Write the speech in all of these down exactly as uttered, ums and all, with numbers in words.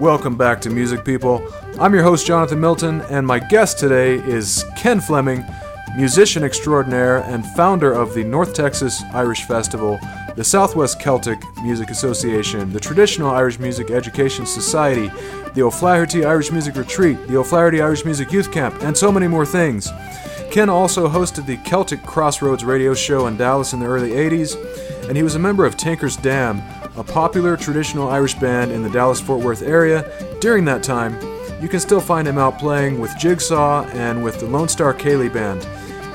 Welcome back to Music People. I'm your host, Jonathan Milton, and my guest today is Ken Fleming, musician extraordinaire and founder of the North Texas Irish Festival, the Southwest Celtic Music Association, the Traditional Irish Music Education Society, the O'Flaherty Irish Music Retreat, the O'Flaherty Irish Music Youth Camp, and so many more things. Ken also hosted the Celtic Crossroads radio show in Dallas in the early eighties, and he was a member of Tinker's Dam, a popular traditional Irish band in the Dallas-Fort Worth area. During that time, you can still find him out playing with Jigsaw and with the Lone Star Céilí Band.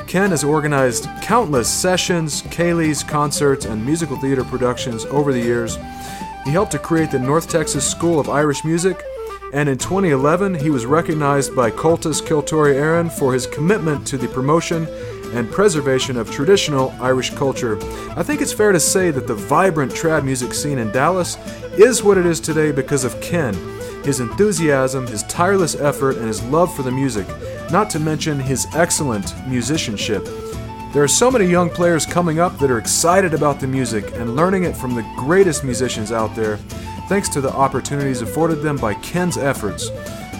Ken has organized countless sessions, ceilís, concerts, and musical theater productions over the years. He helped to create the North Texas School of Irish Music, and in twenty eleven, he was recognized by Comhaltas Ceoltóirí Éireann for his commitment to the promotion and preservation of traditional Irish culture. I think it's fair to say that the vibrant trad music scene in Dallas is what it is today because of Ken, his enthusiasm, his tireless effort, and his love for the music, not to mention his excellent musicianship. There are so many young players coming up that are excited about the music and learning it from the greatest musicians out there, thanks to the opportunities afforded them by Ken's efforts.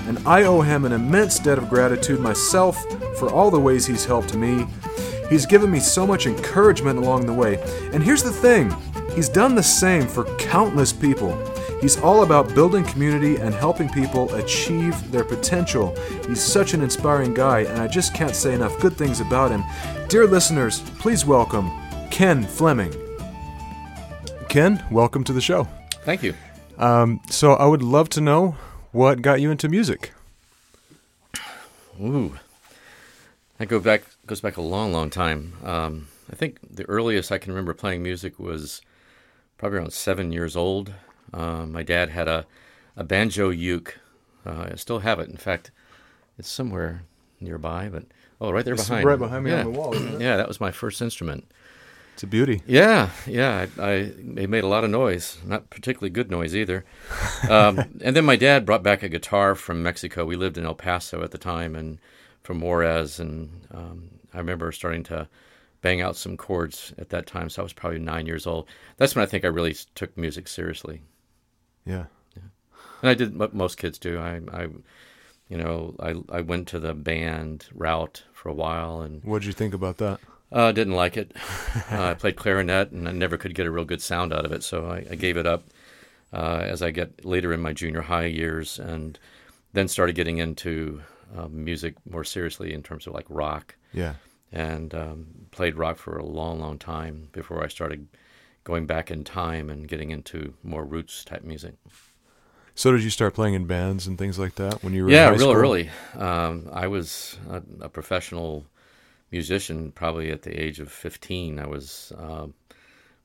And I owe him an immense debt of gratitude myself for all the ways he's helped me. He's given me so much encouragement along the way. And here's the thing, he's done the same for countless people. He's all about building community and helping people achieve their potential. He's such an inspiring guy, and I just can't say enough good things about him. Dear listeners, please welcome Ken Fleming. Ken, welcome to the show. Thank you. Um, so I would love to know, what got you into music? Ooh, that go back, goes back a long, long time. Um, I think the earliest I can remember playing music was probably around seven years old. Uh, my dad had a, a banjo uke. Uh, I still have it. In fact, it's somewhere nearby, but oh, right there it's behind. Right behind me yeah. on the wall. Isn't it? Yeah, that was my first instrument. It's a beauty. Yeah, yeah. I, I it made a lot of noise, not particularly good noise either. Um, and then my dad brought back a guitar from Mexico. We lived in El Paso at the time, and from Juarez. And um, I remember starting to bang out some chords at that time. So I was probably nine years old. That's when I think I really took music seriously. Yeah, yeah. And I did what most kids do. I, I you know, I I went to the band route for a while. And what did you think about that? I uh, didn't like it. Uh, I played clarinet, and I never could get a real good sound out of it, so I, I gave it up uh, as I get later in my junior high years, and then started getting into uh, music more seriously in terms of like rock. Yeah. And um, played rock for a long, long time before I started going back in time and getting into more roots type music. So did you start playing in bands and things like that when you were yeah, in high school? Yeah, real early. Um, I was a, a professional musician probably at the age of fifteen. I was uh,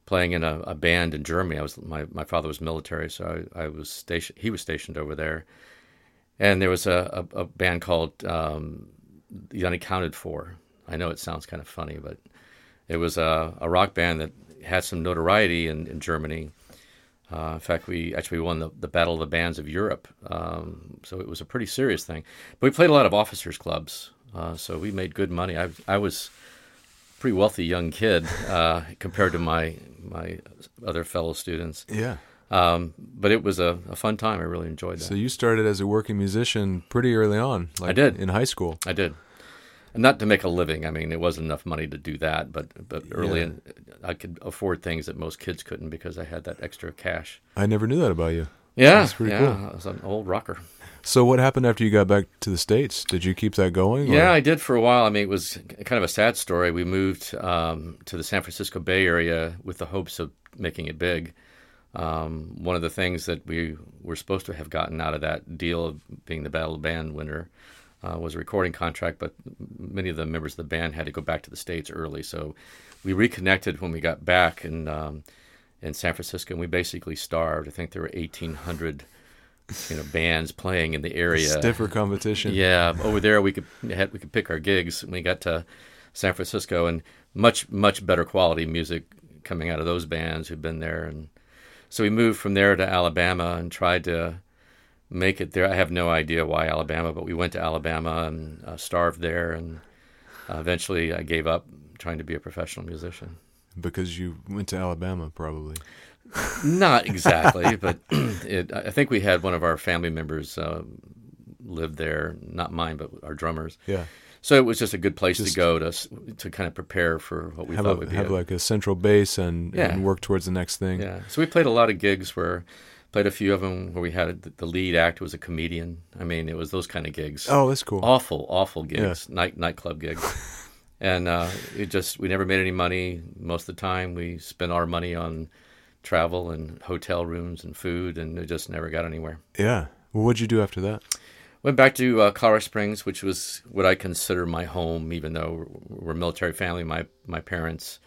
playing in a, a band in Germany. I was my, my father was military, so I, I was stationed. He was stationed over there, and there was a, a, a band called um, The Unaccounted For. I know it sounds kind of funny, but it was a, a rock band that had some notoriety in, in Germany. Uh, in fact, we actually won the, the Battle of the Bands of Europe, um, so it was a pretty serious thing. But we played a lot of officers' clubs. Uh, so we made good money. I, I was a pretty wealthy young kid uh, compared to my my other fellow students. Yeah. Um, but it was a, a fun time. I really enjoyed that. So you started as a working musician pretty early on. Like I did. In high school. I did. And not to make a living. I mean, there wasn't enough money to do that. But, but early yeah. in, I could afford things that most kids couldn't because I had that extra cash. I never knew that about you. Yeah. That's pretty yeah. cool. I was an old rocker. So what happened after you got back to the States? Did you keep that going? Or? Yeah, I did for a while. I mean, it was kind of a sad story. We moved um, to the San Francisco Bay Area with the hopes of making it big. Um, one of the things that we were supposed to have gotten out of that deal of being the Battle Band winner uh, was a recording contract, but many of the members of the band had to go back to the States early. So we reconnected when we got back in, um, in San Francisco, and we basically starved. I think there were eighteen hundred you know, bands playing in the area. Stiffer competition. Yeah, over there we could we could pick our gigs. We got to San Francisco, and much much better quality music coming out of those bands who've been there. And so we moved from there to Alabama and tried to make it there. I have no idea why Alabama, but we went to Alabama and uh, starved there. And uh, eventually, I gave up trying to be a professional musician. Because you went to Alabama, probably. Not exactly, but it, I think we had one of our family members uh, live there. Not mine, but our drummers. Yeah. So it was just a good place just to go to to kind of prepare for what we thought a, would be. Have a, like a central base and, yeah. and work towards the next thing. Yeah. So we played a lot of gigs where, played a few of them where we had a, the lead act was a comedian. I mean, it was those kind of gigs. Oh, that's cool. Awful, awful gigs, yeah. night nightclub gigs. And uh, it just, we never made any money. Most of the time we spent our money on travel and hotel rooms and food, and it just never got anywhere. Yeah. Well, what'd you do after that? Went back to uh, Colorado Springs, which was what I consider my home, even though we're a military family. My my parents,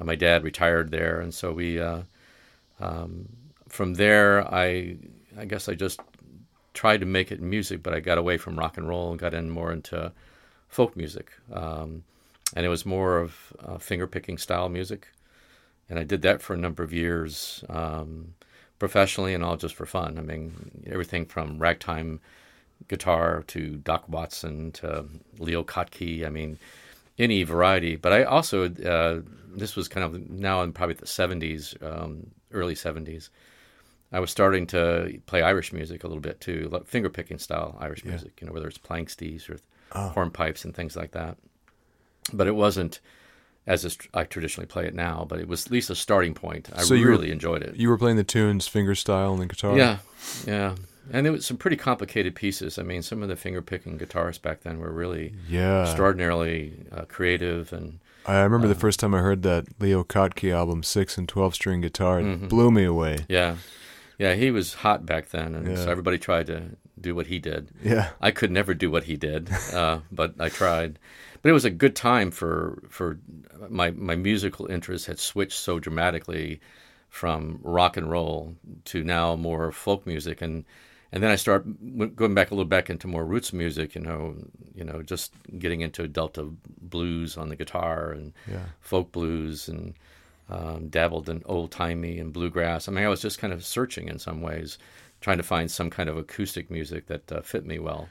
uh, my dad retired there. And so we, uh, um, from there, I I guess I just tried to make it music, but I got away from rock and roll and got in more into folk music. Um And it was more of uh, finger-picking style music. And I did that for a number of years, um, professionally and all just for fun. I mean, everything from ragtime guitar to Doc Watson to Leo Kottke. I mean, any variety. But I also, uh, this was kind of now in probably the seventies, um, early seventies, I was starting to play Irish music a little bit too, like finger-picking style Irish yeah. music, you know, whether it's Planksties or oh. hornpipes and things like that. But it wasn't as I traditionally play it now, but it was at least a starting point. I so really were, enjoyed it. You were playing the tunes, finger style, and the guitar? Yeah, yeah. And it was some pretty complicated pieces. I mean, some of the finger-picking guitarists back then were really yeah. extraordinarily uh, creative. And I remember uh, the first time I heard that Leo Kottke album, six and twelve string guitar, it mm-hmm. blew me away. Yeah, yeah. He was hot back then, and yeah. so everybody tried to do what he did. Yeah, I could never do what he did, uh, but I tried. But it was a good time for for my my musical interests had switched so dramatically from rock and roll to now more folk music, and and then I start going back a little back into more roots music, you know, you know, just getting into Delta blues on the guitar and yeah. folk blues, and um, dabbled in old timey and bluegrass. I mean, I was just kind of searching in some ways, trying to find some kind of acoustic music that uh, fit me well.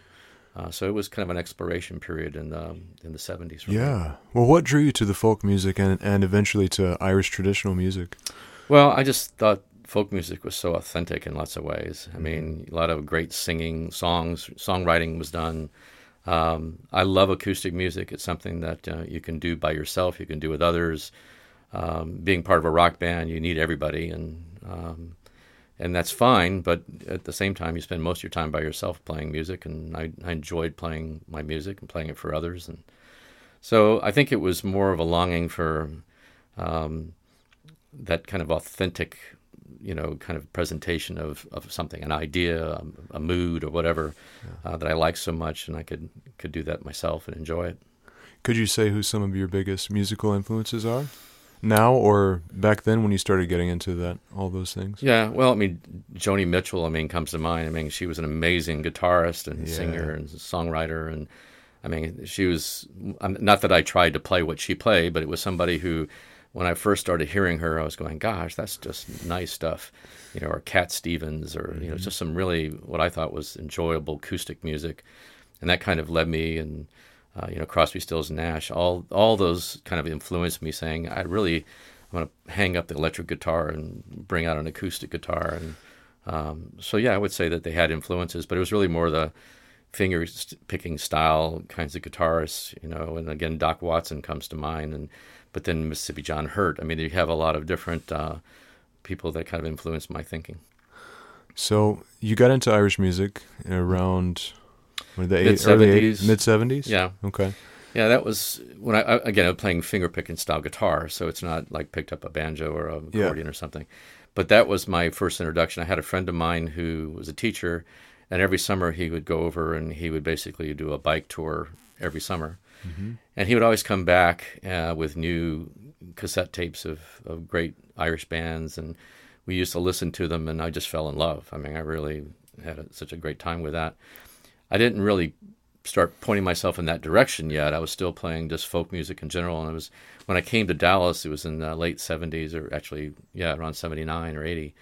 Uh, so it was kind of an exploration period in the in the seventies. Really. Yeah. Well, what drew you to the folk music and, and eventually to Irish traditional music? Well, I just thought folk music was so authentic in lots of ways. I mean, a lot of great singing, songs, songwriting was done. Um, I love acoustic music. It's something that uh, you can do by yourself. You can do with others. Um, being part of a rock band, you need everybody, and um, And that's fine, but at the same time, you spend most of your time by yourself playing music, and I, I enjoyed playing my music and playing it for others. And so I think it was more of a longing for um, that kind of authentic, you know, kind of presentation of, of something, an idea, a, a mood, or whatever yeah. uh, that I like so much, and I could, could do that myself and enjoy it. Could you say who some of your biggest musical influences are? Now or back then when you started getting into that, all those things? Yeah, well, I mean, Joni Mitchell, I mean, comes to mind. I mean, she was an amazing guitarist and yeah. singer and songwriter. And I mean, she was, not that I tried to play what she played, but it was somebody who, when I first started hearing her, I was going, gosh, that's just nice stuff. You know, or Cat Stevens, or, mm-hmm. you know, just some really what I thought was enjoyable acoustic music. And that kind of led me and... Uh, you know, Crosby, Stills, Nash, all all those kind of influenced me saying, I really want to hang up the electric guitar and bring out an acoustic guitar. And um, so, yeah, I would say that they had influences, but it was really more the finger-picking style kinds of guitarists, you know, and again, Doc Watson comes to mind, and but then Mississippi John Hurt. I mean, you have a lot of different uh, people that kind of influenced my thinking. So you got into Irish music around... Were they mid seventies, mid seventies? Yeah. Okay. Yeah, that was when I, I again I was playing finger picking style guitar, so it's not like picked up a banjo or a accordion yeah. or something. But that was my first introduction. I had a friend of mine who was a teacher, and every summer he would go over and he would basically do a bike tour every summer, mm-hmm. and he would always come back uh, with new cassette tapes of, of great Irish bands, and we used to listen to them, and I just fell in love. I mean, I really had a, such a great time with that. I didn't really start pointing myself in that direction yet. I was still playing just folk music in general. And it was when I came to Dallas, it was in the late seventies, or actually, yeah, around seventy-nine or eighty.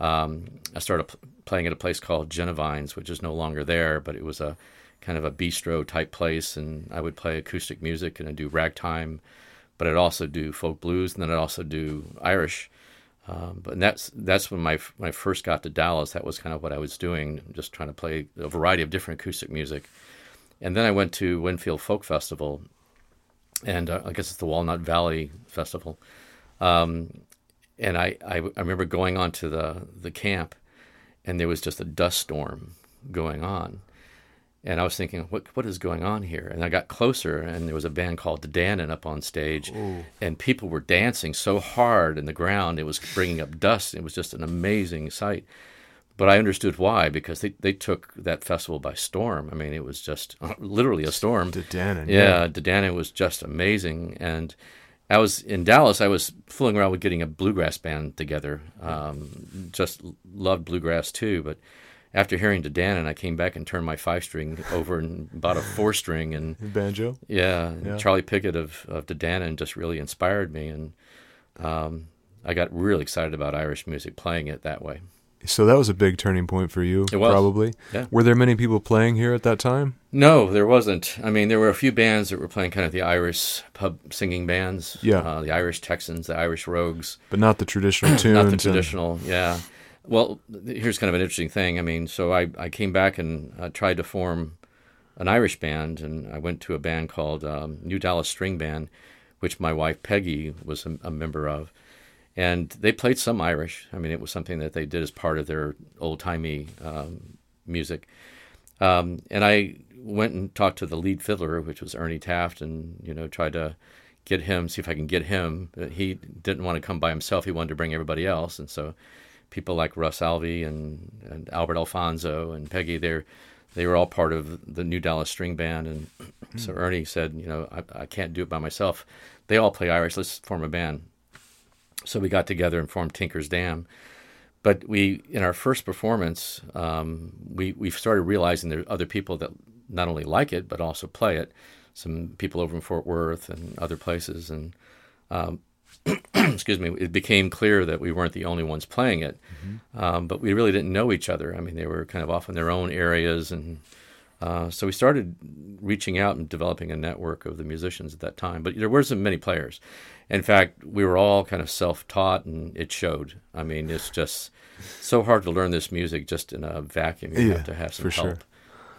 Um, I started p- playing at a place called Genevines, which is no longer there, but it was a kind of a bistro type place. And I would play acoustic music and I'd do ragtime but I'd also do folk blues, and then I'd also do Irish. Um, but that's that's when my when I first got to Dallas, that was kind of what I was doing, just trying to play a variety of different acoustic music. And then I went to Winfield Folk Festival, and uh, I guess it's the Walnut Valley Festival. Um, and I, I, I remember going on to the, the camp, and there was just a dust storm going on. And I was thinking, what what is going on here? And I got closer, and there was a band called Dé Danann up on stage, Ooh. and people were dancing so hard in the ground, it was bringing up dust. It was just an amazing sight. But I understood why, because they, they took that festival by storm. I mean, it was just literally a storm. Dé Danann. Yeah, yeah. Dé Danann was just amazing. And I was in Dallas, I was fooling around with getting a bluegrass band together. Um, just loved bluegrass too, but after hearing Dé Danann, I came back and turned my five-string over and bought a four-string. And banjo? Yeah, and yeah. Charlie Pickett of, of Dé Danann just really inspired me, and um, I got really excited about Irish music, playing it that way. So that was a big turning point for you, it was. Probably. Yeah. Were there many people playing here at that time? No, there wasn't. I mean, there were a few bands that were playing kind of the Irish pub singing bands, yeah. uh, the Irish Texans, the Irish Rogues. But not the traditional tunes. Not the traditional, and... yeah. Well, here's kind of an interesting thing. I mean, so I, I came back and uh, tried to form an Irish band, and I went to a band called um, New Dallas String Band, which my wife Peggy was a, a member of. And they played some Irish. I mean, it was something that they did as part of their old-timey um, music. Um, and I went and talked to the lead fiddler, which was Ernie Taft, and, you know, tried to get him, see if I can get him. He didn't want to come by himself. He wanted to bring everybody else, and so... people like Russ Alvey and, and Albert Alfonso and Peggy, they they were all part of the New Dallas String Band. And mm-hmm. so Ernie said, you know, I, I can't do it by myself. They all play Irish. Let's form a band. So we got together and formed Tinker's Dam. But we, in our first performance, um, we, we started realizing there are other people that not only like it, but also play it. Some people over in Fort Worth and other places. And um excuse me, it became clear that we weren't the only ones playing it, mm-hmm. um, but we really didn't know each other. I mean, they were kind of off in their own areas, and uh, so we started reaching out and developing a network of the musicians at that time, but there wasn't many players. In fact, we were all kind of self-taught, and it showed. I mean, it's just so hard to learn this music just in a vacuum. You yeah, have to have some for help. Sure.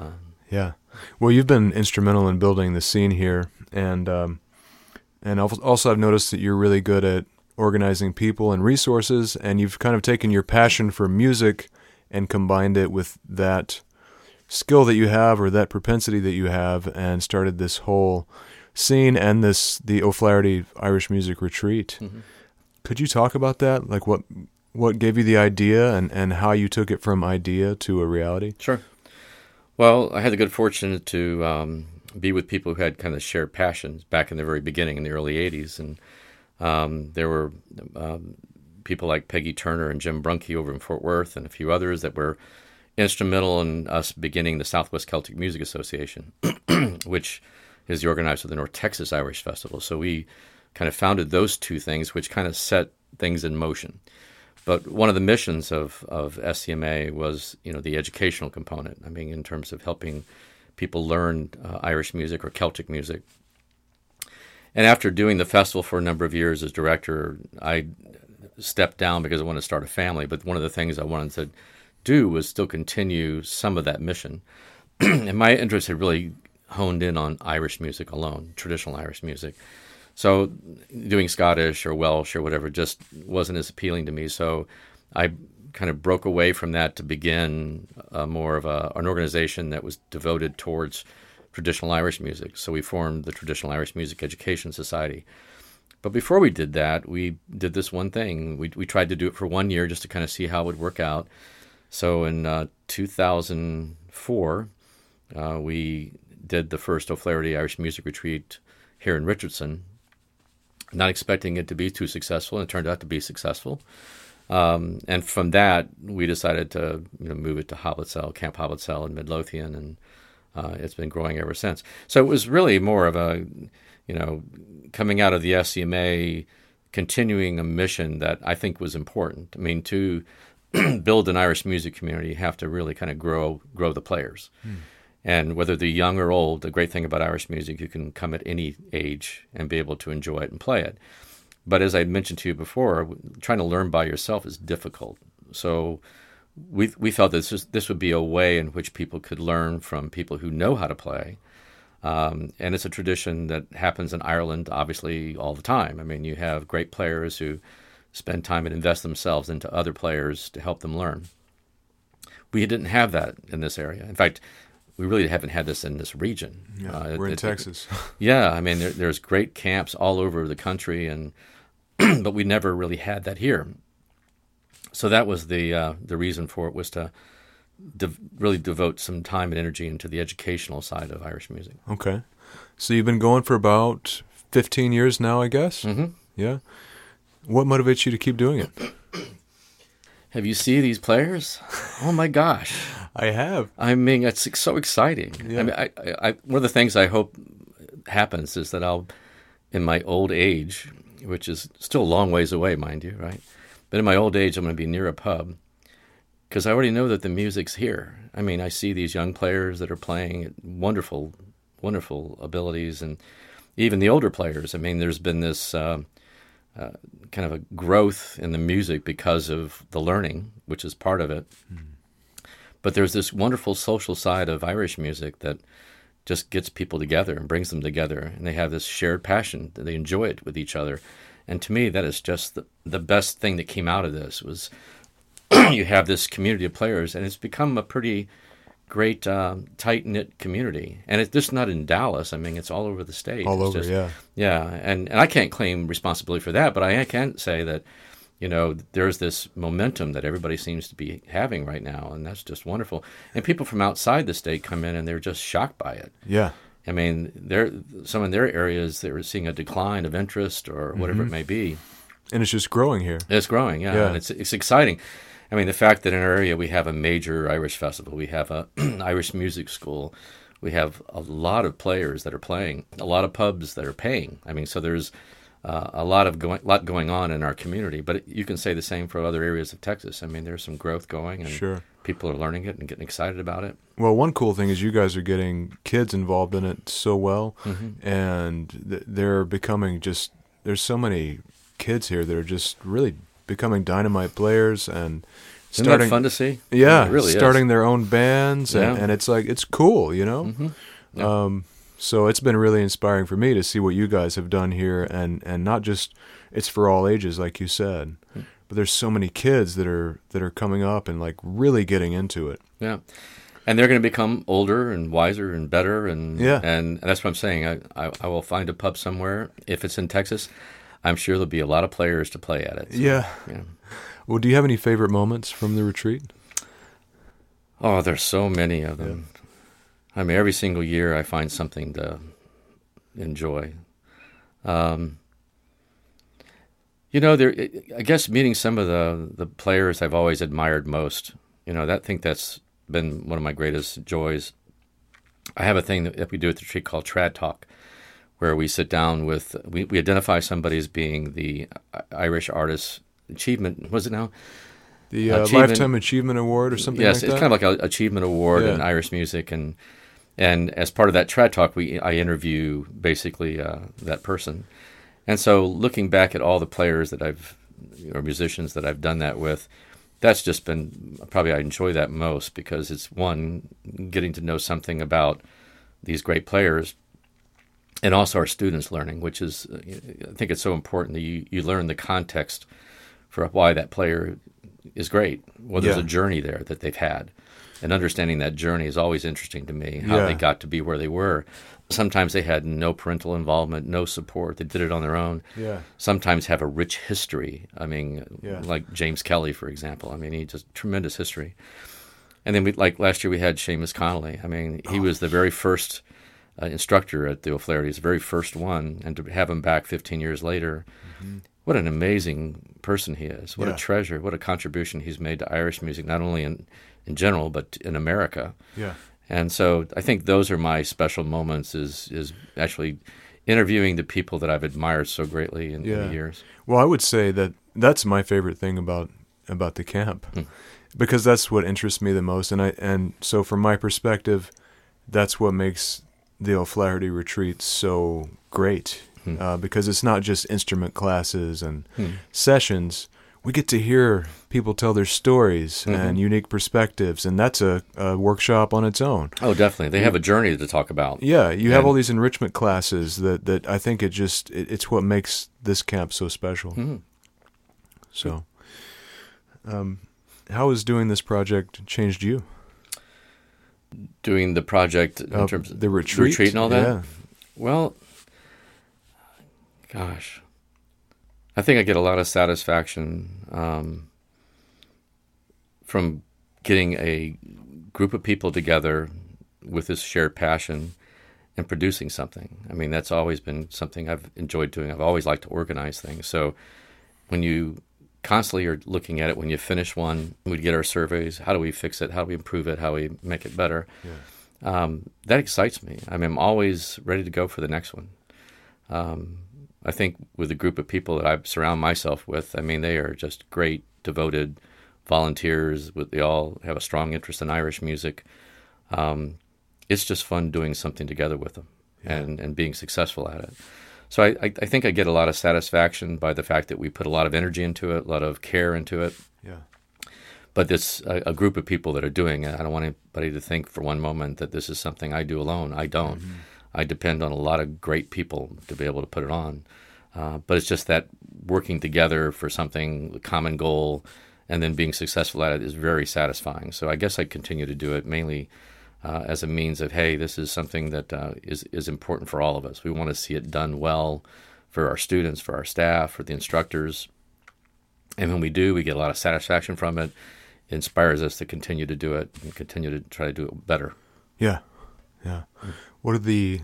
Um, yeah. Well, you've been instrumental in building the scene here, and... Um, And also I've noticed that you're really good at organizing people and resources, and you've kind of taken your passion for music and combined it with that skill that you have, or that propensity that you have, and started this whole scene and this the O'Flaherty Irish Music Retreat. Mm-hmm. Could you talk about that? Like what what gave you the idea, and, and how you took it from idea to a reality? Sure. Well, I had the good fortune to... Um, be with people who had kind of shared passions back in the very beginning in the early eighties. And um, there were um, people like Peggy Turner and Jim Brunke over in Fort Worth and a few others that were instrumental in us beginning the Southwest Celtic Music Association, which is the organizer of the North Texas Irish Festival. So we kind of founded those two things, which kind of set things in motion. But one of the missions of, of S C M A was, you know, the educational component. I mean, in terms of helping people learn uh, Irish music or Celtic music. And after doing the festival for a number of years as director, I stepped down because I wanted to start a family. But one of the things I wanted to do was still continue some of that mission. And my interest had really honed in on Irish music alone, traditional Irish music. So doing Scottish or Welsh or whatever just wasn't as appealing to me. So I kind of broke away from that to begin uh, more of a, an organization that was devoted towards traditional Irish music. So we formed the Traditional Irish Music Education Society. But before we did that, we did this one thing. We we tried to do it for one year just to kind of see how it would work out. So in uh, two thousand four, uh, we did the first O'Flaherty Irish Music Retreat here in Richardson, not expecting it to be too successful, and it turned out to be successful. Um, and from that, we decided to you know, move it to Hobletzel, Camp Hobletzel in Midlothian, and uh, it's been growing ever since. So it was really more of a, you know, coming out of the S C M A, continuing a mission that I think was important. I mean, to build an Irish music community, you have to really kind of grow grow the players. Mm. And whether they're young or old, the great thing about Irish music, you can come at any age and be able to enjoy it and play it. But as I mentioned to you before, trying to learn by yourself is difficult. So we we felt this is, this would be a way in which people could learn from people who know how to play. Um, and it's a tradition that happens in Ireland, obviously, all the time. I mean, you have great players who spend time and invest themselves into other players to help them learn. We didn't have that in this area. In fact, we really haven't had this in this region. Yeah, uh, we're it, in it, Texas. It, yeah, I mean, there, there's great camps all over the country, and but we never really had that here. So that was the uh, the reason for it, was to de- really devote some time and energy into the educational side of Irish music. Okay. So you've been going for about fifteen years now, I guess? Mm-hmm. Yeah. What motivates you to keep doing it? Have you seen these players? Oh, my gosh. I have. I mean, it's so exciting. Yeah. I mean, I, I, one of the things I hope happens is that I'll, in my old age, which is still a long ways away, mind you, right? But in my old age, I'm going to be near a pub because I already know that the music's here. I mean, I see these young players that are playing at wonderful, wonderful abilities, and even the older players. I mean, there's been this uh, uh, kind of a growth in the music because of the learning, which is part of it. Mm. But there's this wonderful social side of Irish music that just gets people together and brings them together, and they have this shared passion. They enjoy it with each other. And to me, that is just the, the best thing that came out of this, was you have this community of players, and it's become a pretty great, um, tight-knit community. And it's just not in Dallas. I mean, it's all over the state. All it's over, just, yeah. Yeah, and, and I can't claim responsibility for that, but I can say that, you know, there's this momentum that everybody seems to be having right now, and that's just wonderful. And people from outside the state come in, and they're just shocked by it. Yeah. I mean, they're, some in their areas, they're seeing a decline of interest or whatever mm-hmm. it may be. And it's just growing here. It's growing, yeah. yeah. And it's it's exciting. I mean, the fact that in our area we have a major Irish festival, we have a Irish music school, we have a lot of players that are playing, a lot of pubs that are paying. I mean, so there's... Uh, a lot of going, lot going on in our community, but it, you can say the same for other areas of Texas. I mean, there's some growth going, and sure. people are learning it and getting excited about it. Well, one cool thing is you guys are getting kids involved in it so well, mm-hmm. and th- they're becoming just, there's so many kids here that are just really becoming dynamite players and starting. Isn't that fun to see? Yeah, yeah, it really starting is. Their own bands, yeah. and, and it's like, it's cool, you know? Mm-hmm. Yeah. Um, So it's been really inspiring for me to see what you guys have done here, and, and not just, it's for all ages, like you said, but there's so many kids that are that are coming up and like really getting into it. Yeah, and they're going to become older and wiser and better, and yeah. and, and that's what I'm saying. I, I I will find a pub somewhere, if it's in Texas, I'm sure there'll be a lot of players to play at it. So, yeah. yeah. Well, do you have any favorite moments from the retreat? Oh, there's so many of them. Yeah. I mean, every single year I find something to enjoy. Um, you know, there. I guess meeting some of the, the players I've always admired most, you know, that, I think that's been one of my greatest joys. I have a thing that we do at the retreat called Trad Talk, where we sit down with, we, we identify somebody as being the Irish Artist Achievement, was it now? The uh, Achievement, Lifetime Achievement Award or something yes, like that? Yes, it's kind of like an Achievement Award yeah. in Irish music. And and as part of that Trad Talk, we I interview basically uh, that person. And so looking back at all the players that I've, or musicians that I've done that with, that's just been, probably I enjoy that most, because it's, one, getting to know something about these great players, and also our students learning, which is, I think it's so important that you, you learn the context for why that player is great. Well, there's yeah. a journey there that they've had, and understanding that journey is always interesting to me, how yeah. they got to be where they were. Sometimes they had no parental involvement, no support. They did it on their own. Yeah. Sometimes have a rich history. I mean, yeah. like James Kelly, for example. I mean, he just tremendous history. And then we, like last year we had Seamus Connolly. I mean, he oh. was the very first uh, instructor at the O'Flaherty's, the very first one, and to have him back fifteen years later, mm-hmm. what an amazing person he is. What yeah. a treasure. What a contribution he's made to Irish music, not only in, in general, but in America. Yeah. And so I think those are my special moments, is is actually interviewing the people that I've admired so greatly in, yeah. in the years. Well, I would say that that's my favorite thing about about the camp, mm. because that's what interests me the most. And I and so from my perspective, that's what makes the O'Flaherty retreat so great, hmm. uh, because it's not just instrument classes and hmm. sessions. We get to hear people tell their stories mm-hmm. and unique perspectives, and that's a, a workshop on its own. Oh, definitely. They have a journey to talk about. Yeah, you and have all these enrichment classes that, that I think it just it, it's what makes this camp so special. Mm-hmm. So um, how has doing this project changed you? Doing the project in uh, terms of the retreat? retreat and all that? Yeah. Well, gosh. I think I get a lot of satisfaction um, from getting a group of people together with this shared passion and producing something. I mean, that's always been something I've enjoyed doing. I've always liked to organize things. So when you constantly are looking at it, when you finish one, we'd get our surveys. How do we fix it? How do we improve it? How do we make it better? Yeah. Um, that excites me. I mean, I'm always ready to go for the next one. Um I think with a group of people that I surround myself with, I mean, they are just great, devoted volunteers. With, they all have a strong interest in Irish music. Um, it's just fun doing something together with them yeah. and, and being successful at it. So I, I, I think I get a lot of satisfaction by the fact that we put a lot of energy into it, a lot of care into it. Yeah. But this a, a group of people that are doing it. I don't want anybody to think for one moment that this is something I do alone. I don't. Mm-hmm. I depend on a lot of great people to be able to put it on. Uh, but it's just that working together for something, a common goal, and then being successful at it is very satisfying. So I guess I continue to do it mainly uh, as a means of, hey, this is something that uh, is, is important for all of us. We want to see it done well for our students, for our staff, for the instructors. And when we do, we get a lot of satisfaction from it. It inspires us to continue to do it and continue to try to do it better. Yeah, yeah. What are the,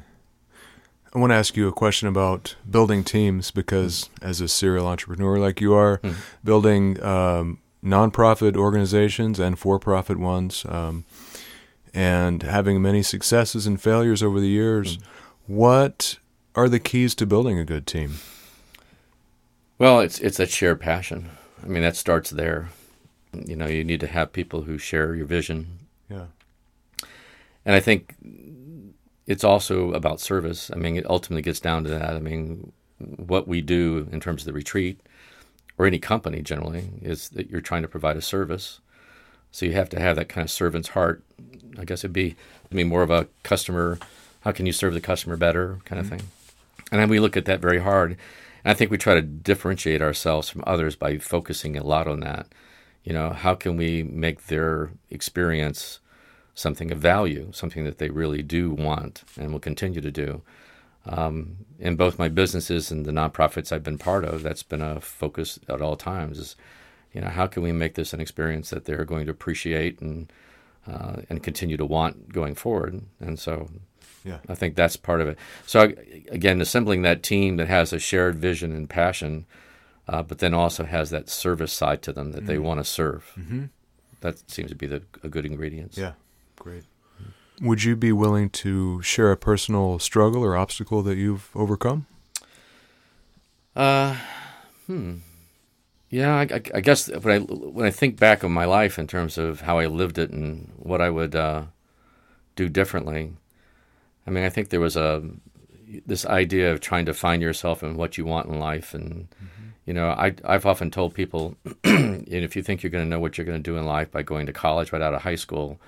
I want to ask you a question about building teams because mm. as a serial entrepreneur like you are, mm. building um, nonprofit organizations and for-profit ones um, and having many successes and failures over the years, mm. what are the keys to building a good team? Well, it's it's a shared passion. I mean, that starts there. You know, you need to have people who share your vision. Yeah. And I think it's also about service. I mean, it ultimately gets down to that. I mean, what we do in terms of the retreat or any company generally is that you're trying to provide a service. So you have to have that kind of servant's heart. I guess it'd be, I mean, more of a customer, how can you serve the customer better kind of mm-hmm. thing. And then we look at that very hard. And I think we try to differentiate ourselves from others by focusing a lot on that. You know, how can we make their experience something of value, something that they really do want and will continue to do. Um, in both my businesses and the nonprofits I've been part of, that's been a focus at all times is, you know, how can we make this an experience that they're going to appreciate and uh, and continue to want going forward? And so yeah. I think that's part of it. So, I, again, assembling that team that has a shared vision and passion, uh, but then also has that service side to them that mm-hmm. they want to serve. Mm-hmm. That seems to be the, a good ingredient. Yeah. Great. Would you be willing to share a personal struggle or obstacle that you've overcome? Uh, hmm. Yeah, I, I, I guess when I, when I think back on my life in terms of how I lived it and what I would uh, do differently, I mean, I think there was a this idea of trying to find yourself and what you want in life. And, mm-hmm. you know, I, I've often told people, and if you think you're going to know what you're going to do in life by going to college right out of high school,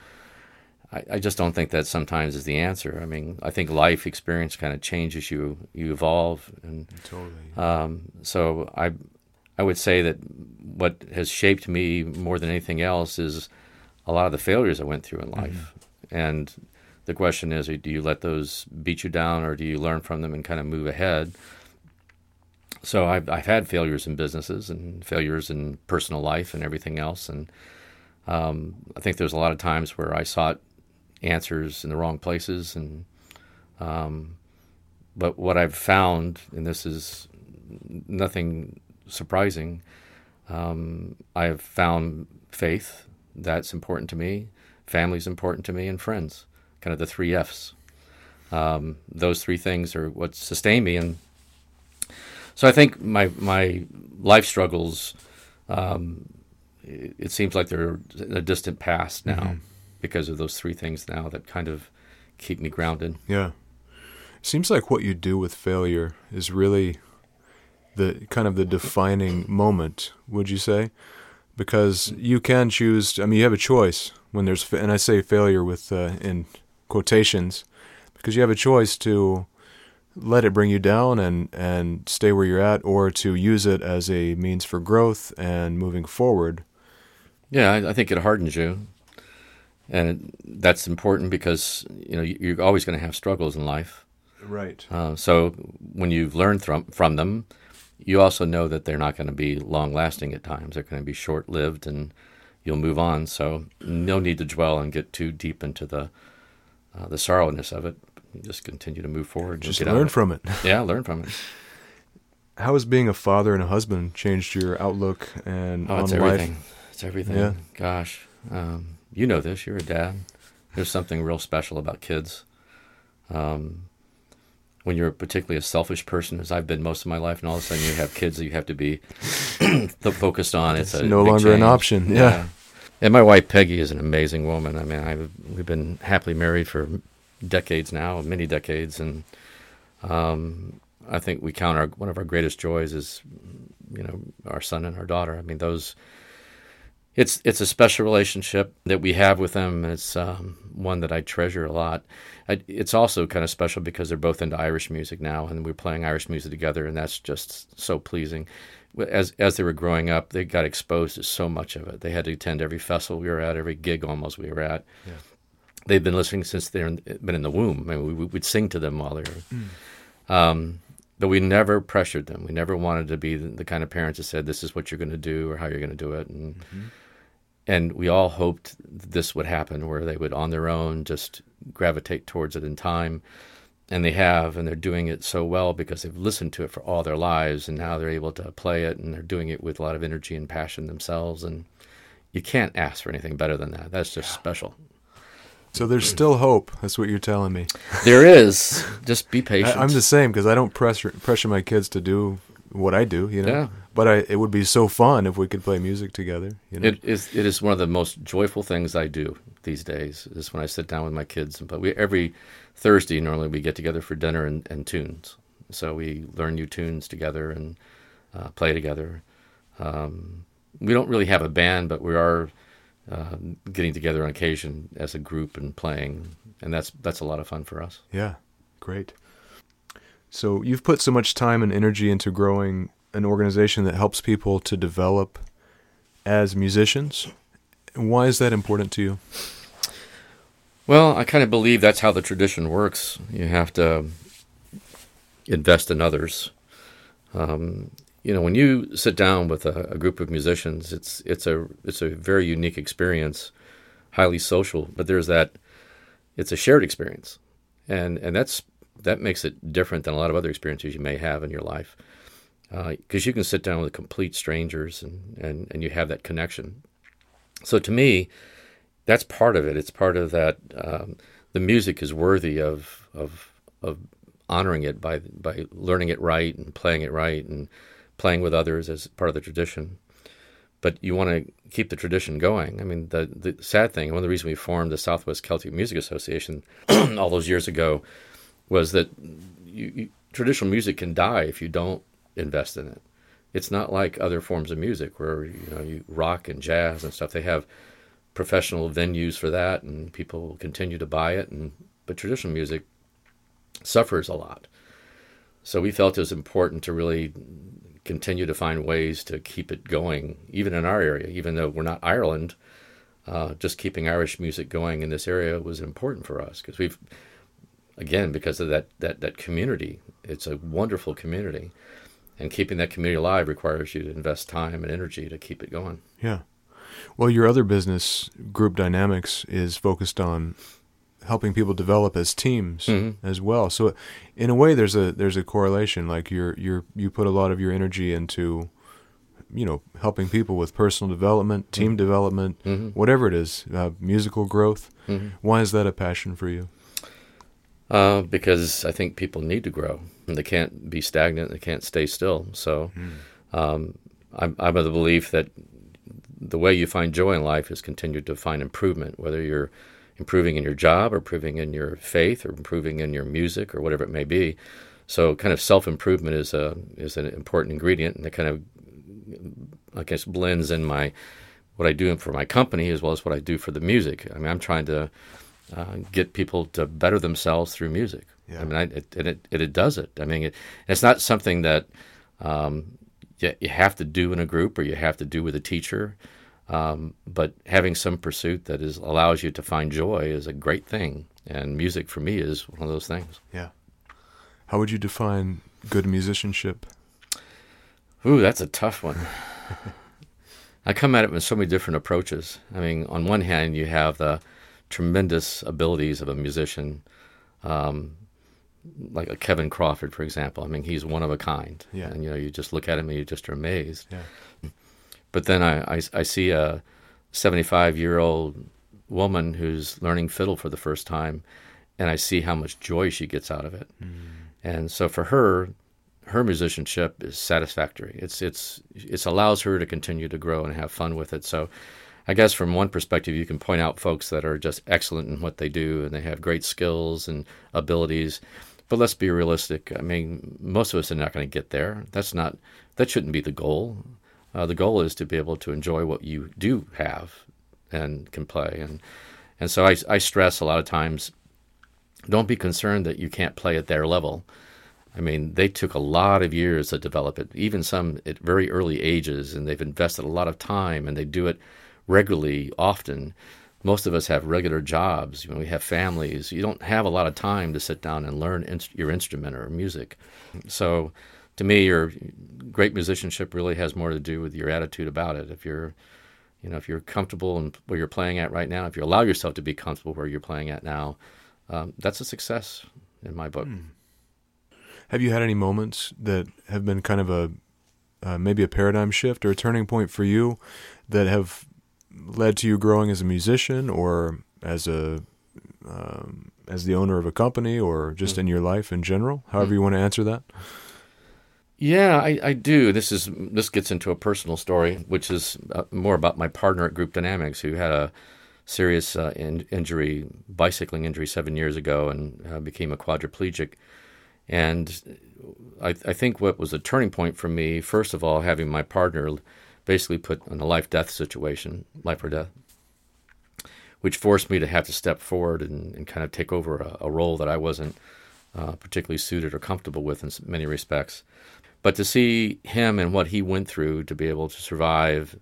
I just don't think that sometimes is the answer. I mean, I think life experience kind of changes you. You evolve, and totally. Um, so I, I would say that what has shaped me more than anything else is a lot of the failures I went through in life. Mm-hmm. And the question is, do you let those beat you down, or do you learn from them and kind of move ahead? So I've, I've had failures in businesses and failures in personal life and everything else, and um, I think there's a lot of times where I sought answers in the wrong places, and um, but what I've found, and this is nothing surprising, um, I've found faith. That's important to me. Family's important to me, and friends. Kind of the three F's. Um, those three things are what sustain me, and so I think my my life struggles. Um, it, it seems like they're in a distant past now. Mm-hmm. Because of those three things now that kind of keep me grounded. Yeah. It seems like what you do with failure is really the kind of the defining moment, would you say? Because you can choose, to, I mean, you have a choice when there's, fa- and I say failure with uh, in quotations, because you have a choice to let it bring you down and, and stay where you're at, or to use it as a means for growth and moving forward. Yeah, I, I think it hardens you. And it, that's important because, you know, you're always going to have struggles in life. Right. Uh, so when you've learned from, from them, you also know that they're not going to be long-lasting at times. They're going to be short-lived, and you'll move on. So no need to dwell and get too deep into the uh, the sorrowness of it. You just continue to move forward. Just learn from it. it. Yeah, learn from it. How has being a father and a husband changed your outlook and oh, on it's everything. life? It's everything. Yeah. Gosh. Um, you know this. You're a dad. There's something real special about kids. Um When you're particularly a selfish person, as I've been most of my life, and all of a sudden you have kids that you have to be focused on. It's, it's a no longer change. an option. Yeah. yeah. And my wife, Peggy, is an amazing woman. I mean, I've, we've been happily married for decades now, many decades. And um, I think we count our one of our greatest joys is, you know, our son and our daughter. I mean, those, it's, it's a special relationship that we have with them. And it's um, one that I treasure a lot. I, it's also kind of special because they're both into Irish music now, and we're playing Irish music together, and that's just so pleasing. As as they were growing up, they got exposed to so much of it. They had to attend every festival we were at, every gig almost we were at. Yeah. They've been listening since they've been in the womb. I mean, we, we would sing to them while they were. Mm. Um, but we never pressured them. We never wanted to be the, the kind of parents that said, this is what you're going to do or how you're going to do it. And mm-hmm. And we all hoped this would happen, where they would on their own just gravitate towards it in time. And they have, and they're doing it so well because they've listened to it for all their lives, and now they're able to play it, and they're doing it with a lot of energy and passion themselves. And you can't ask for anything better than that. That's just special. So there's still hope. That's what you're telling me. There is. Just be patient. I, I'm the same, because I don't pressure, pressure my kids to do what I do, you know. Yeah. But I, it would be so fun if we could play music together. You know? It is. It is one of the most joyful things I do these days. Is when I sit down with my kids. But we every Thursday normally we get together for dinner and, and tunes. So we learn new tunes together and uh, play together. Um, we don't really have a band, but we are uh, getting together on occasion as a group and playing, and that's that's a lot of fun for us. Yeah, great. So you've put so much time and energy into growing an organization that helps people to develop as musicians. Why is that important to you? Well, I kind of believe that's how the tradition works. You have to invest in others. Um, you know, when you sit down with a, a group of musicians, it's it's a it's a very unique experience, highly social. But there's that it's a shared experience, and and that's that makes it different than a lot of other experiences you may have in your life. Because uh, you can sit down with complete strangers and, and, and you have that connection. So to me, that's part of it. It's part of that. Um, the music is worthy of of of honoring it by by learning it right and playing it right and playing with others as part of the tradition. But you want to keep the tradition going. I mean, the, the sad thing, one of the reasons we formed the Southwest Celtic Music Association all those years ago was that you, you, traditional music can die if you don't invest in it. It's not like other forms of music where, you know, you rock and jazz and stuff. They have professional venues for that, and people will continue to buy it. And but traditional music suffers a lot. So we felt it was important to really continue to find ways to keep it going, even in our area, even though we're not Ireland. Uh, just keeping Irish music going in this area was important for us because we've, again, because of that that that community. It's a wonderful community. And keeping that community alive requires you to invest time and energy to keep it going. Yeah. Well, your other business, Group Dynamics, is focused on helping people develop as teams mm-hmm. as well. So, in a way, there's a there's a correlation. Like you're you're you put a lot of your energy into, you know, helping people with personal development, team mm-hmm. development, mm-hmm. whatever it is, uh, musical growth. Mm-hmm. Why is that a passion for you? Uh, because I think people need to grow. They can't be stagnant. They can't stay still. So mm. um, I'm, I'm of the belief that the way you find joy in life is continue to find improvement, whether you're improving in your job or improving in your faith or improving in your music or whatever it may be. So kind of self-improvement is a, is an important ingredient, and it kind of, I guess, blends in my what I do for my company as well as what I do for the music. I mean, I'm trying to uh, get people to better themselves through music. Yeah. I mean, I, it, and it, it, it does it. I mean, it, it's not something that um, you, you have to do in a group or you have to do with a teacher, um, but having some pursuit that is allows you to find joy is a great thing, and music for me is one of those things. Yeah. How would you define good musicianship? Ooh, that's a tough one. I come at it with so many different approaches. I mean, on one hand, you have the tremendous abilities of a musician, um, like a Kevin Crawford, for example. I mean, he's one of a kind. Yeah. And, you know, you just look at him and you just are amazed. Yeah. But then I, I, I see a seventy-five-year-old woman who's learning fiddle for the first time, and I see how much joy she gets out of it. Mm. And so for her, her musicianship is satisfactory. It's it's it allows her to continue to grow and have fun with it. So I guess from one perspective, you can point out folks that are just excellent in what they do and they have great skills and abilities. But let's be realistic. I mean, most of us are not going to get there. That's not that shouldn't be the goal. Uh, the goal is to be able to enjoy what you do have and can play. And and so I, I stress a lot of times, don't be concerned that you can't play at their level. I mean, they took a lot of years to develop it, even some at very early ages, and they've invested a lot of time, and they do it regularly, often. Most of us have regular jobs. You know, we have families. You don't have a lot of time to sit down and learn inst- your instrument or music. So to me, your great musicianship really has more to do with your attitude about it. If you're, you know, if you're comfortable in where you're playing at right now, if you allow yourself to be comfortable where you're playing at now, um, that's a success in my book. Mm. Have you had any moments that have been kind of a, uh, maybe a paradigm shift or a turning point for you that have led to you growing as a musician or as a, um, as the owner of a company or just mm-hmm. in your life in general, however mm-hmm. you want to answer that? Yeah, I, I do. This is, this gets into a personal story, which is uh, more about my partner at Group Dynamics, who had a serious uh, in- injury, bicycling injury seven years ago and uh, became a quadriplegic. And I, I think what was a turning point for me, first of all, having my partner basically put in a life-death situation, life or death, which forced me to have to step forward and, and kind of take over a, a role that I wasn't uh, particularly suited or comfortable with in many respects. But to see him and what he went through to be able to survive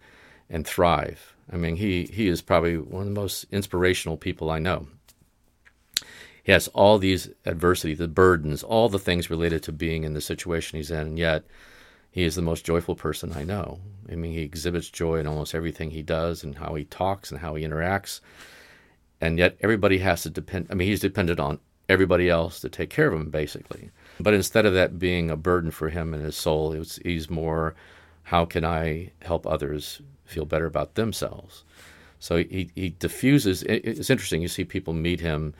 and thrive, I mean, he, he is probably one of the most inspirational people I know. He has all these adversity, the burdens, all the things related to being in the situation he's in, and yet he is the most joyful person I know. I mean, he exhibits joy in almost everything he does and how he talks and how he interacts, and yet everybody has to depend. I mean, he's dependent on everybody else to take care of him, basically. But instead of that being a burden for him and his soul, it's, he's more, how can I help others feel better about themselves? So he, he diffuses. It's interesting. You see people meet him.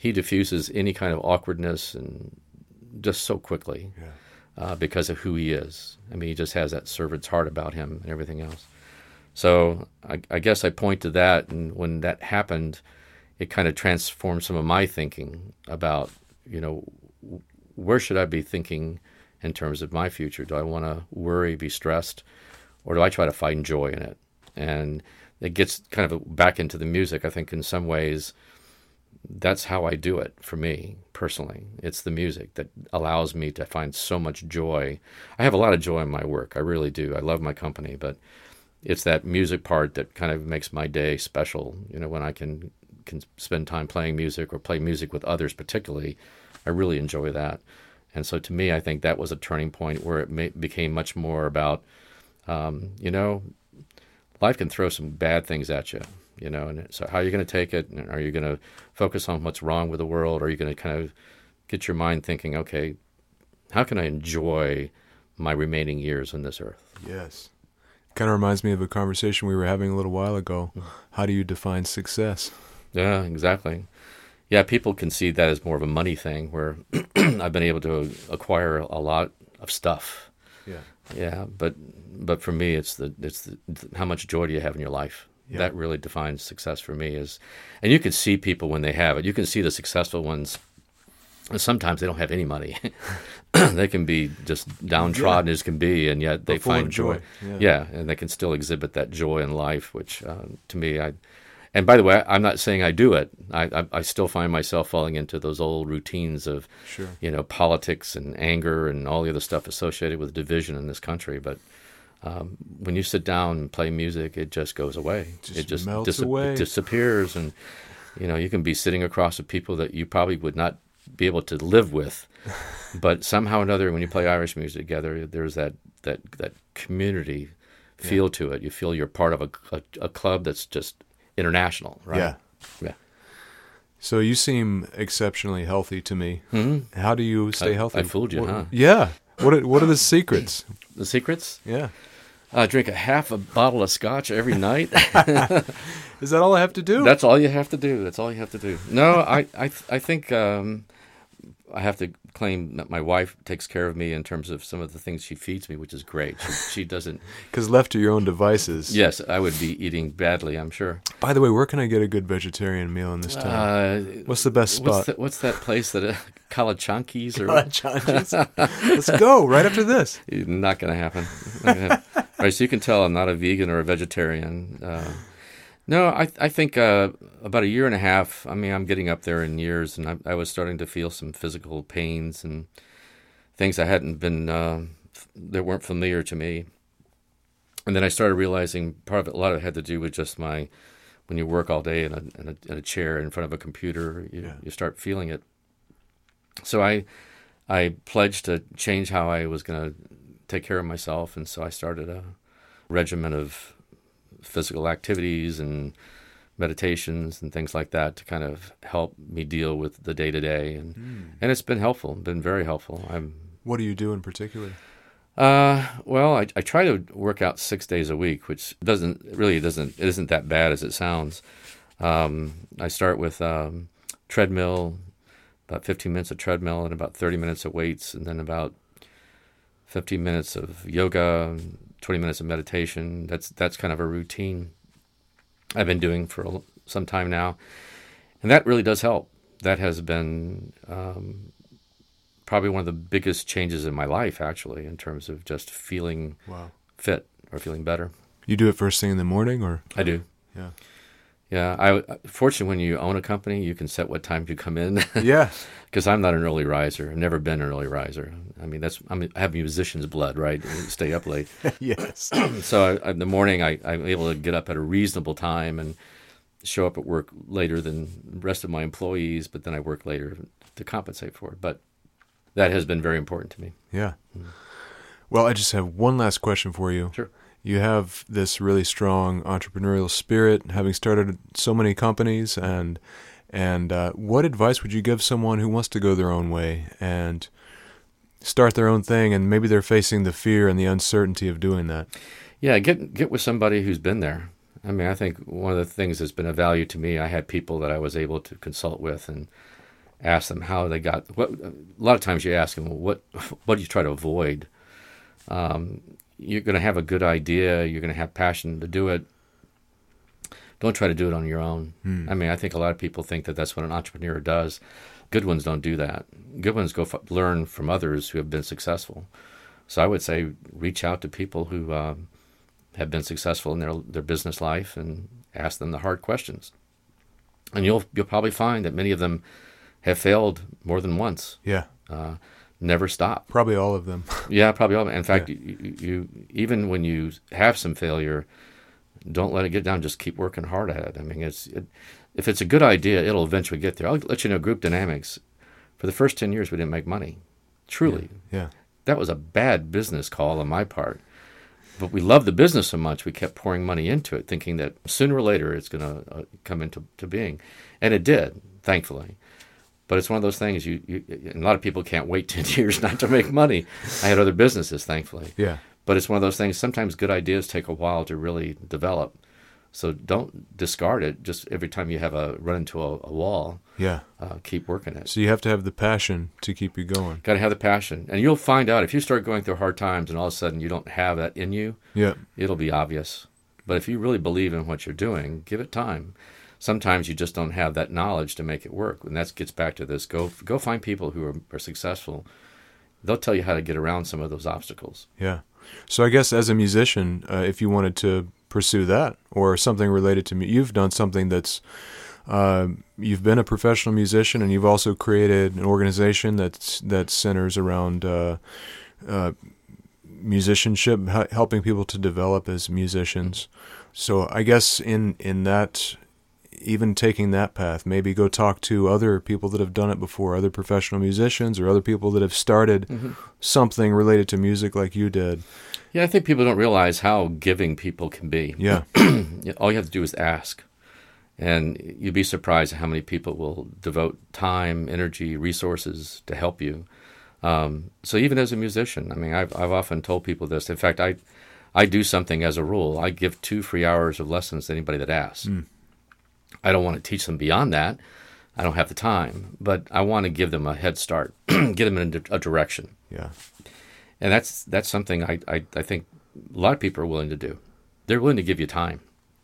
He diffuses any kind of awkwardness and just so quickly yeah. uh, because of who he is. I mean, he just has that servant's heart about him and everything else. So I, I guess I point to that, and when that happened, it kind of transformed some of my thinking about, you know, where should I be thinking in terms of my future? Do I want to worry, be stressed, or do I try to find joy in it? And it gets kind of back into the music, I think, in some ways. That's how I do it for me personally. It's the music that allows me to find so much joy. I have a lot of joy in my work. I really do. I love my company, but it's that music part that kind of makes my day special. You know, when I can can spend time playing music or play music with others particularly, I really enjoy that. And so to me, I think that was a turning point where it may, became much more about, um, you know, life can throw some bad things at you. You know, and so how are you going to take it? And are you going to focus on what's wrong with the world? Or are you going to kind of get your mind thinking, okay, how can I enjoy my remaining years on this earth? Yes. Kind of reminds me of a conversation we were having a little while ago. How do you define success? Yeah, exactly. Yeah, people can see that as more of a money thing where I've been able to acquire a lot of stuff. Yeah. Yeah, but but for me, it's the it's the, how much joy do you have in your life? Yeah. That really defines success for me is, and you can see people when they have it. You can see the successful ones. And sometimes they don't have any money. They can be just downtrodden yeah. as can be, and yet they but find joy. joy. Yeah. yeah, and they can still exhibit that joy in life, which uh, to me, I. And by the way, I'm not saying I do it. I, I I still find myself falling into those old routines of, sure. you know, politics and anger and all the other stuff associated with division in this country, but. Um, when you sit down and play music, it just goes away. Just it just melts dis- away. It disappears, and you know you can be sitting across with people that you probably would not be able to live with, but somehow or another, when you play Irish music together, there's that that that community feel yeah. to it. You feel you're part of a, a a club that's just international, right? Yeah, yeah. So you seem exceptionally healthy to me. Mm-hmm. How do you stay I, healthy? I fooled you, what, huh? Yeah. What are, what are the secrets? The secrets? Yeah. I uh, drink a half a bottle of scotch every night. Is that all I have to do? That's all you have to do. That's all you have to do. No, I I, th- I think um, I have to claim that my wife takes care of me in terms of some of the things she feeds me, which is great. She, she doesn't... Because left to your own devices. Yes, I would be eating badly, I'm sure. By the way, where can I get a good vegetarian meal in this town? Uh, what's the best spot? What's, the, what's that place that... Uh, Kalachankis? Or... Kalachankis? Let's go, right after this. Not going to happen. All right, so you can tell I'm not a vegan or a vegetarian. Uh, no, I I think uh, about a year and a half, I mean, I'm getting up there in years, and I, I was starting to feel some physical pains and things I hadn't been, uh, that weren't familiar to me. And then I started realizing part of it, a lot of it had to do with just my, when you work all day in a, in a, in a chair in front of a computer, you, yeah. you start feeling it. So I I pledged to change how I was going to take care of myself, and so I started a regimen of physical activities and meditations and things like that to kind of help me deal with the day-to-day, and mm. and it's been helpful, been very helpful. I'm, what do you do in particular? Uh, well, I, I try to work out six days a week, which doesn't really doesn't it isn't that bad as it sounds. Um, I start with um, treadmill. About fifteen minutes of treadmill and about thirty minutes of weights, and then about fifteen minutes of yoga, twenty minutes of meditation. That's that's kind of a routine I've been doing for a, some time now, and that really does help. That has been um, probably one of the biggest changes in my life, actually, in terms of just feeling wow. fit or feeling better. You do it first thing in the morning, or I do. Yeah. Yeah, I fortunately, when you own a company, you can set what time you come in. Yeah, because I'm not an early riser. I've never been an early riser. I mean, that's I, mean, I have musician's blood, right? You stay up late. Yes. So I, in the morning, I, I'm able to get up at a reasonable time and show up at work later than the rest of my employees. But then I work later to compensate for it. But that has been very important to me. Yeah. Mm-hmm. Well, I just have one last question for you. Sure. You have this really strong entrepreneurial spirit, having started so many companies. And and uh, what advice would you give someone who wants to go their own way and start their own thing, and maybe they're facing the fear and the uncertainty of doing that? Yeah, get get with somebody who's been there. I mean, I think one of the things that's been of value to me, I had people that I was able to consult with and ask them how they got. What, a lot of times you ask them, well, what, what do you try to avoid? Um You're going to have a good idea. You're going to have passion to do it. Don't try to do it on your own. Hmm. I mean, I think a lot of people think that that's what an entrepreneur does. Good ones don't do that. Good ones go f- learn from others who have been successful. So I would say reach out to people who um, have been successful in their their business life and ask them the hard questions. And you'll you'll probably find that many of them have failed more than once. Yeah. Uh, Never stop. Probably all of them. Yeah, probably all of them. In fact, yeah. you, you even when you have some failure, don't let it get down. Just keep working hard at it. I mean, it's it, if it's a good idea, it'll eventually get there. I'll let you know, Group Dynamics, for the first ten years, we didn't make money. Truly. Yeah. yeah. That was a bad business call on my part. But we loved the business so much, we kept pouring money into it, thinking that sooner or later it's going to uh, come into to being. And it did, thankfully. But it's one of those things, you, you a lot of people can't wait ten years not to make money. I had other businesses, thankfully. Yeah. But it's one of those things, sometimes good ideas take a while to really develop. So don't discard it just every time you have a run into a, a wall. Yeah. Uh, keep working it. So you have to have the passion to keep you going. Got to have the passion. And you'll find out if you start going through hard times and all of a sudden you don't have that in you, yeah. it'll be obvious. But if you really believe in what you're doing, give it time. Sometimes you just don't have that knowledge to make it work. And that gets back to this. Go go find people who are, are successful. They'll tell you how to get around some of those obstacles. Yeah. So I guess as a musician, uh, if you wanted to pursue that or something related to me, you've done something that's, uh, you've been a professional musician and you've also created an organization that's, that centers around uh, uh, musicianship, h- helping people to develop as musicians. So I guess in, in that... even taking that path, maybe go talk to other people that have done it before, other professional musicians or other people that have started mm-hmm. something related to music like you did. Yeah, I think people don't realize how giving people can be. Yeah. All you have to do is ask. And you'd be surprised at how many people will devote time, energy, resources to help you. Um, so even as a musician, I mean, I've, I've often told people this. In fact, I, I do something as a rule. I give two free hours of lessons to anybody that asks. Mm. I don't want to teach them beyond that. I don't have the time, but I want to give them a head start, get them in a direction. Yeah. And that's that's something I, I, I think a lot of people are willing to do. They're willing to give you time.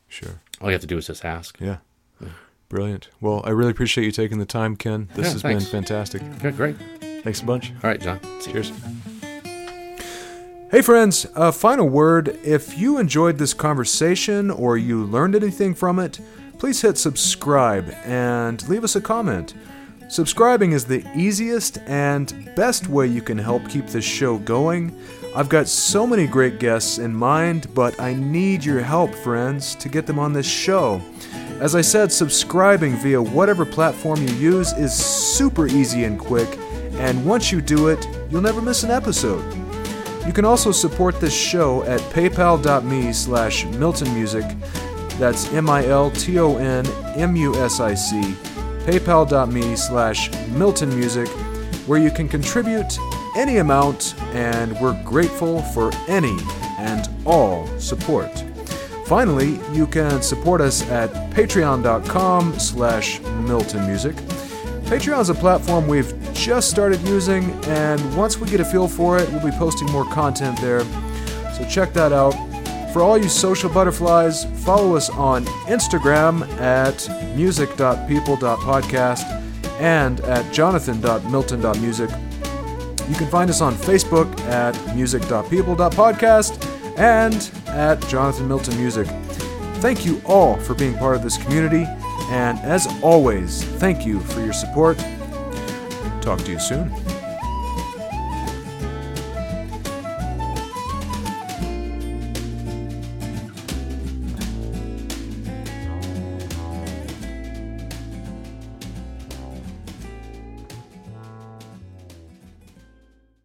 Sure. All you have to do is just ask. Yeah. yeah. Brilliant. Well, I really appreciate you taking the time, Ken. This yeah, has thanks. been fantastic. Yeah, great. Thanks a bunch. All right, John. See Cheers. You. Hey friends, a final word. If you enjoyed this conversation or you learned anything from it, please hit subscribe and leave us a comment. Subscribing is the easiest and best way you can help keep this show going. I've got so many great guests in mind, but I need your help, friends, to get them on this show. As I said, subscribing via whatever platform you use is super easy and quick, and once you do it, you'll never miss an episode. You can also support this show at paypal.me slash miltonmusic. That's M I L T O N M U S I C, paypal.me slash Milton Music, where you can contribute any amount, and we're grateful for any and all support. Finally, you can support us at patreon.com slash Milton Music. Patreon's a platform we've just started using, and once we get a feel for it, we'll be posting more content there, so check that out. For all you social butterflies, follow us on Instagram at music dot people dot podcast and at jonathan dot milton dot music. You can find us on Facebook at music dot people dot podcast and at Jonathan Milton Music. Thank you all for being part of this community, and as always, thank you for your support. Talk to you soon.